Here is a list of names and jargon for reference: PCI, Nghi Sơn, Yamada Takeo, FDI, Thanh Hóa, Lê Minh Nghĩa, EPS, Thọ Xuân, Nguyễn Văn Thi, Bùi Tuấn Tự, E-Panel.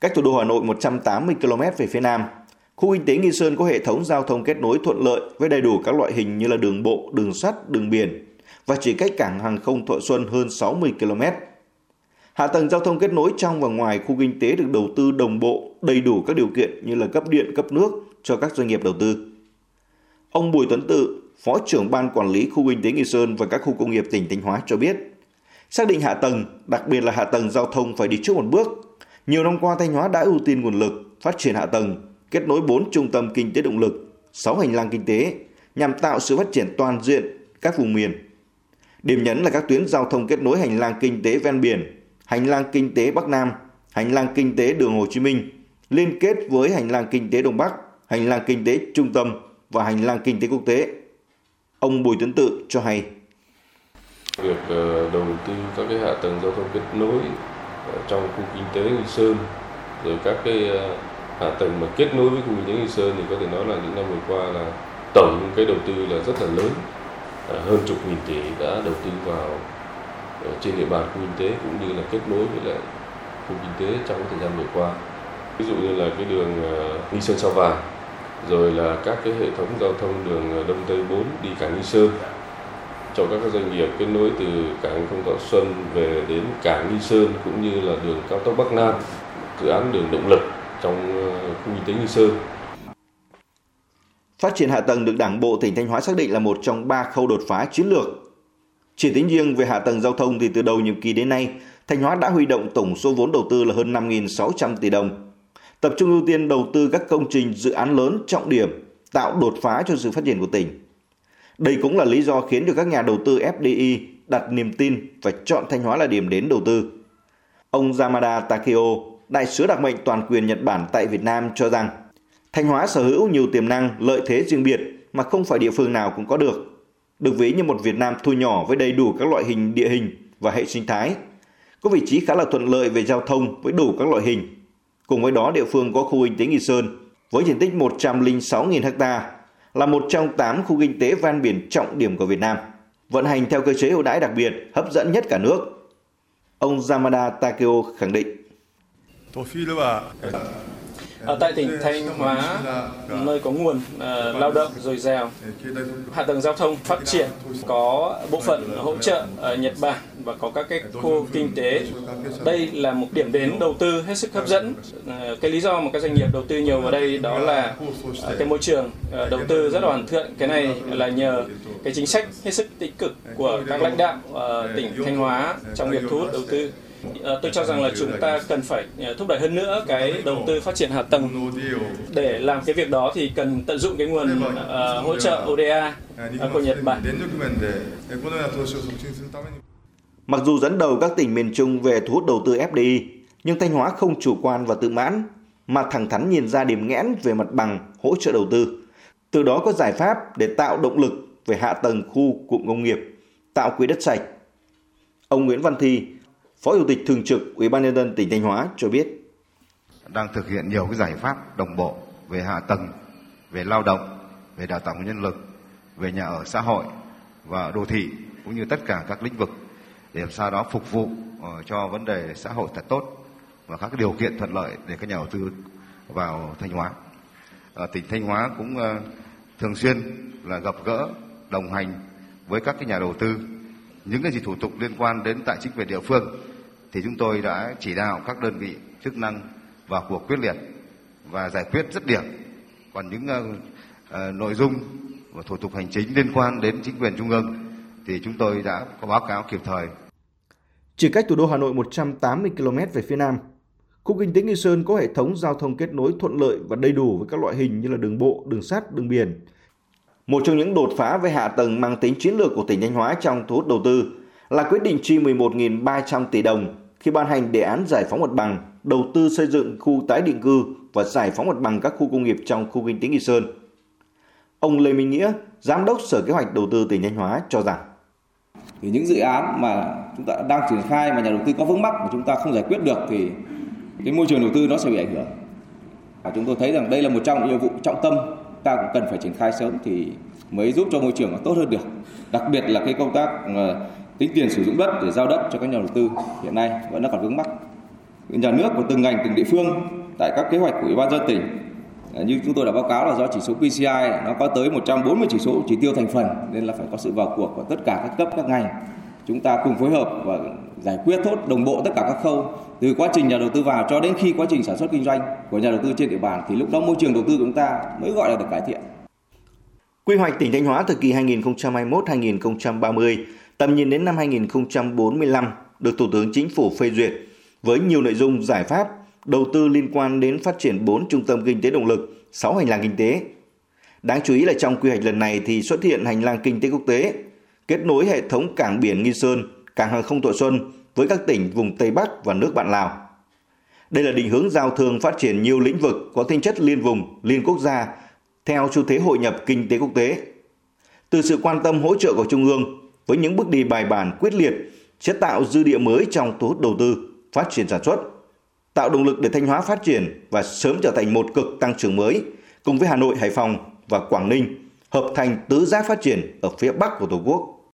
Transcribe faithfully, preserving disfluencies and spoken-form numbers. cách thủ đô Hà Nội một trăm tám mươi ki lô mét về phía nam. Khu kinh tế Nghi Sơn có hệ thống giao thông kết nối thuận lợi với đầy đủ các loại hình như là đường bộ, đường sắt, đường biển và chỉ cách cảng hàng không Thọ Xuân hơn sáu mươi ki lô mét. Hạ tầng giao thông kết nối trong và ngoài khu kinh tế được đầu tư đồng bộ, đầy đủ các điều kiện như là cấp điện, cấp nước cho các doanh nghiệp đầu tư. Ông Bùi Tuấn Tự, Phó trưởng Ban Quản lý Khu kinh tế Nghi Sơn và các khu công nghiệp tỉnh Thanh Hóa cho biết, xác định hạ tầng, đặc biệt là hạ tầng giao thông phải đi trước một bước. Nhiều năm qua, Thanh Hóa đã ưu tiên nguồn lực, phát triển hạ tầng, kết nối bốn trung tâm kinh tế động lực, sáu hành lang kinh tế, nhằm tạo sự phát triển toàn diện các vùng miền. Điểm nhấn là các tuyến giao thông kết nối hành lang kinh tế ven biển, hành lang kinh tế Bắc Nam, hành lang kinh tế đường Hồ Chí Minh, liên kết với hành lang kinh tế Đông Bắc, hành lang kinh tế trung tâm và hành lang kinh tế quốc tế. Ông Bùi Tuấn Tự cho hay. Việc đầu tư các cái hạ tầng giao thông kết nối trong khu kinh tế Nghi Sơn, rồi các cái hạ tầng mà kết nối với khu kinh tế Nghi Sơn thì có thể nói là những năm vừa qua là tổng cái đầu tư là rất là lớn, hơn chục nghìn tỷ đã đầu tư vào trên địa bàn khu kinh tế cũng như là kết nối với lại khu kinh tế trong thời gian vừa qua. Ví dụ như là cái đường Nghi Sơn Sao Vàng, rồi là các cái hệ thống giao thông đường Đông Tây bốn đi cảng Nghi Sơn cho các doanh nghiệp kết nối từ cảng không Thọ Xuân về đến cảng Nghi Sơn, cũng như là đường cao tốc Bắc Nam, dự án đường động lực trong khu kinh tế Nghi Sơn. Phát triển hạ tầng được Đảng bộ tỉnh Thanh Hóa xác định là một trong ba khâu đột phá chiến lược. Chỉ tính riêng về hạ tầng giao thông thì từ đầu nhiệm kỳ đến nay, Thanh Hóa đã huy động tổng số vốn đầu tư là hơn năm nghìn sáu trăm tỷ đồng. Tập trung ưu tiên đầu tư các công trình dự án lớn trọng điểm, tạo đột phá cho sự phát triển của tỉnh. Đây cũng là lý do khiến được các nhà đầu tư ép đê i đặt niềm tin và chọn Thanh Hóa là điểm đến đầu tư. Ông Yamada Takeo, đại sứ đặc mệnh toàn quyền Nhật Bản tại Việt Nam cho rằng, Thanh Hóa sở hữu nhiều tiềm năng, lợi thế riêng biệt mà không phải địa phương nào cũng có được. Được ví như một Việt Nam thu nhỏ với đầy đủ các loại hình địa hình và hệ sinh thái, có vị trí khá là thuận lợi về giao thông với đủ các loại hình. Cùng với đó, địa phương có khu kinh tế Nghi Sơn với diện tích một trăm lẻ sáu nghìn héc ta là một trong tám khu kinh tế ven biển trọng điểm của Việt Nam, vận hành theo cơ chế ưu đãi đặc biệt hấp dẫn nhất cả nước. Ông Yamada Takeo khẳng định. Ở tại tỉnh Thanh Hóa, nơi có nguồn uh, lao động dồi dào, hạ tầng giao thông phát triển, có bộ phận hỗ trợ ở Nhật Bản và có các cái khu kinh tế. Đây là một điểm đến đầu tư hết sức hấp dẫn. Uh, cái lý do mà các doanh nghiệp đầu tư nhiều vào đây đó là uh, cái môi trường uh, đầu tư rất là hoàn thiện. Cái này là nhờ cái chính sách hết sức tích cực của các lãnh đạo uh, tỉnh Thanh Hóa trong việc thu hút đầu tư. Tôi cho rằng là chúng ta cần phải thúc đẩy hơn nữa cái đầu tư phát triển hạ tầng. Để làm cái việc đó thì cần tận dụng cái nguồn uh, hỗ trợ ô đê a của Nhật Bản. Mặc dù dẫn đầu các tỉnh miền Trung về thu hút đầu tư ép đê i, nhưng Thanh Hóa không chủ quan và tự mãn, mà thẳng thắn nhìn ra điểm nghẽn về mặt bằng hỗ trợ đầu tư. Từ đó có giải pháp để tạo động lực về hạ tầng khu cụm công nghiệp, tạo quỹ đất sạch. Ông Nguyễn Văn Thi, Phó Chủ tịch Thường trực Ủy ban nhân dân tỉnh Thanh Hóa cho biết, đang thực hiện nhiều cái giải pháp đồng bộ về hạ tầng, về lao động, về đào tạo nhân lực, về nhà ở xã hội và đô thị, cũng như tất cả các lĩnh vực để làm sao đó phục vụ cho vấn đề xã hội thật tốt và các điều kiện thuận lợi để các nhà đầu tư vào Thanh Hóa. Ở tỉnh Thanh Hóa cũng thường xuyên là gặp gỡ, đồng hành với các cái nhà đầu tư. Những cái gì thủ tục liên quan đến tài chính về địa phương thì chúng tôi đã chỉ đạo các đơn vị chức năng vào cuộc quyết liệt và giải quyết dứt điểm. Còn những uh, nội dung và thủ tục hành chính liên quan đến chính quyền trung ương thì chúng tôi đã có báo cáo kịp thời. Chỉ cách thủ đô Hà Nội một trăm tám mươi ki lô mét về phía nam, khu kinh tế Nghi Sơn có hệ thống giao thông kết nối thuận lợi và đầy đủ với các loại hình như là đường bộ, đường sắt, đường biển. Một trong những đột phá về hạ tầng mang tính chiến lược của tỉnh Thanh Hóa trong thu hút đầu tư là quyết định chi mười một nghìn ba trăm tỷ đồng khi ban hành đề án giải phóng mặt bằng, đầu tư xây dựng khu tái định cư và giải phóng mặt bằng các khu công nghiệp trong khu kinh tế Nghi Sơn. Ông Lê Minh Nghĩa, Giám đốc Sở Kế hoạch Đầu tư tỉnh Thanh Hóa cho rằng thì những dự án mà chúng ta đang triển khai mà nhà đầu tư có vướng mắc mà chúng ta không giải quyết được thì cái môi trường đầu tư nó sẽ bị ảnh hưởng. Và chúng tôi thấy rằng đây là một trong những nhiệm vụ trọng tâm ta cũng cần phải triển khai sớm thì mới giúp cho môi trường nó tốt hơn được. Đặc biệt là cái công tác tính tiền sử dụng đất để giao đất cho các nhà đầu tư hiện nay vẫn đang còn vướng mắc. nhà nước của từng ngành, từng địa phương tại các kế hoạch của Ủy ban nhân dân tỉnh. Như chúng tôi đã báo cáo là do chỉ số pê xê i nó có tới một trăm bốn mươi chỉ số chỉ tiêu thành phần, nên là phải có sự vào cuộc của tất cả các cấp, các ngành. Chúng ta cùng phối hợp và giải quyết tốt đồng bộ tất cả các khâu, từ quá trình nhà đầu tư vào cho đến khi quá trình sản xuất kinh doanh của nhà đầu tư trên địa bàn, thì lúc đó môi trường đầu tư của chúng ta mới gọi là được cải thiện. Quy hoạch tỉnh Thanh Hóa thời kỳ hai nghìn không trăm hai mươi mốt đến hai nghìn không trăm ba mươi, tầm nhìn đến năm hai nghìn không trăm bốn mươi lăm được Thủ tướng Chính phủ phê duyệt với nhiều nội dung giải pháp đầu tư liên quan đến phát triển bốn trung tâm kinh tế động lực, sáu hành lang kinh tế. Đáng chú ý là trong quy hoạch lần này thì xuất hiện hành lang kinh tế quốc tế, kết nối hệ thống cảng biển Nghi Sơn, cảng hàng không Thọ Xuân với các tỉnh vùng Tây Bắc và nước bạn Lào. Đây là định hướng giao thương phát triển nhiều lĩnh vực có tính chất liên vùng, liên quốc gia theo xu thế hội nhập kinh tế quốc tế. Từ sự quan tâm hỗ trợ của Trung ương với những bước đi bài bản quyết liệt sẽ tạo dư địa mới trong thu hút đầu tư, phát triển sản xuất, tạo động lực để Thanh Hóa phát triển và sớm trở thành một cực tăng trưởng mới cùng với Hà Nội, Hải Phòng và Quảng Ninh, hợp thành tứ giác phát triển ở phía Bắc của Tổ quốc.